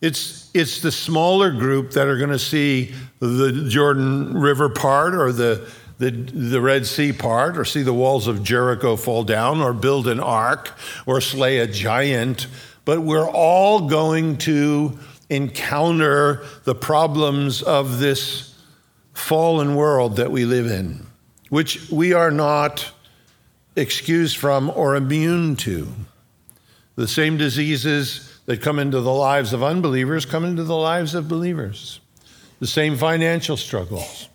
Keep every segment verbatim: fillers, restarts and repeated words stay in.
It's it's the smaller group that are going to see the Jordan River part or the, the the Red Sea part or see the walls of Jericho fall down or build an ark or slay a giant. But we're all going to encounter the problems of this fallen world that we live in, which we are not excused from or immune to. The same diseases that come into the lives of unbelievers come into the lives of believers. The same financial struggles.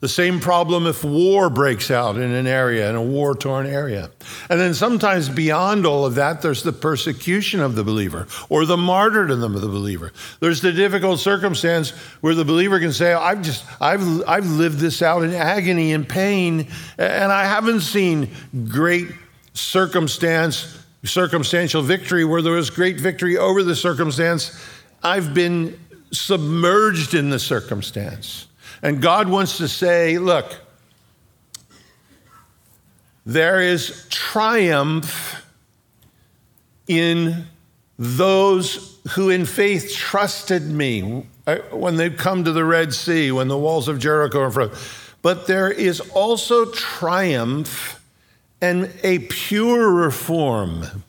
The same problem if war breaks out in an area, in a war-torn area. And then sometimes beyond all of that, there's the persecution of the believer or the martyrdom of the believer. There's the difficult circumstance where the believer can say, I've just, I've, I've lived this out in agony and pain, and I haven't seen great circumstance, circumstantial victory where there was great victory over the circumstance. I've been submerged in the circumstance. And God wants to say, look, there is triumph in those who in faith trusted me when they've come to the Red Sea, when the walls of Jericho are in front. But there is also triumph and a purer form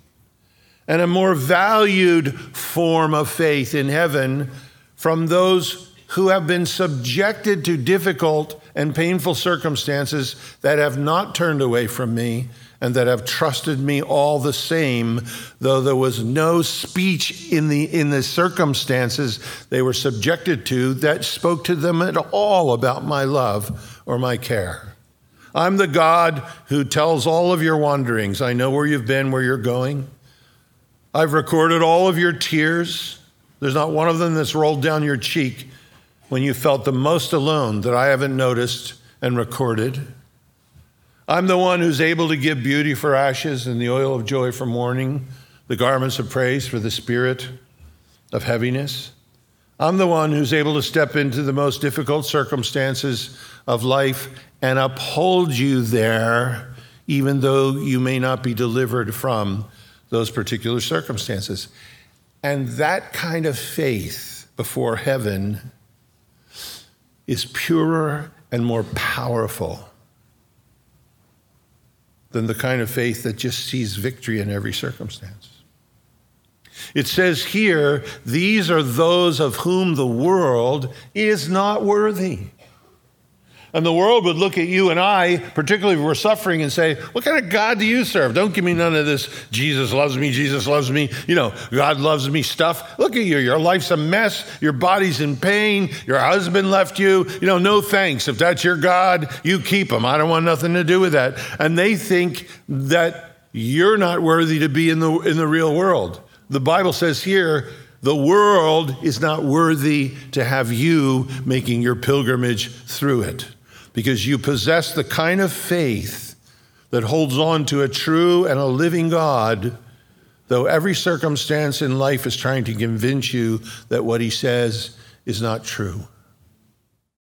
and a more valued form of faith in heaven from those who have been subjected to difficult and painful circumstances that have not turned away from me and that have trusted me all the same, though there was no speech in the in the circumstances they were subjected to that spoke to them at all about my love or my care. I'm the God who tells all of your wanderings. I know where you've been, where you're going. I've recorded all of your tears. There's not one of them that's rolled down your cheek when you felt the most alone that I haven't noticed and recorded. I'm the one who's able to give beauty for ashes and the oil of joy for mourning, the garments of praise for the spirit of heaviness. I'm the one who's able to step into the most difficult circumstances of life and uphold you there, even though you may not be delivered from those particular circumstances. And that kind of faith before heaven is purer and more powerful than the kind of faith that just sees victory in every circumstance. It says here, these are those of whom the world is not worthy. And the world would look at you and I, particularly if we're suffering, and say, what kind of God do you serve? Don't give me none of this Jesus loves me, Jesus loves me, you know, God loves me stuff. Look at you. Your life's a mess. Your body's in pain. Your husband left you. You know, no thanks. If that's your God, you keep him. I don't want nothing to do with that. And they think that you're not worthy to be in the in the real world. The Bible says here, the world is not worthy to have you making your pilgrimage through it, because you possess the kind of faith that holds on to a true and a living God, though every circumstance in life is trying to convince you that what he says is not true.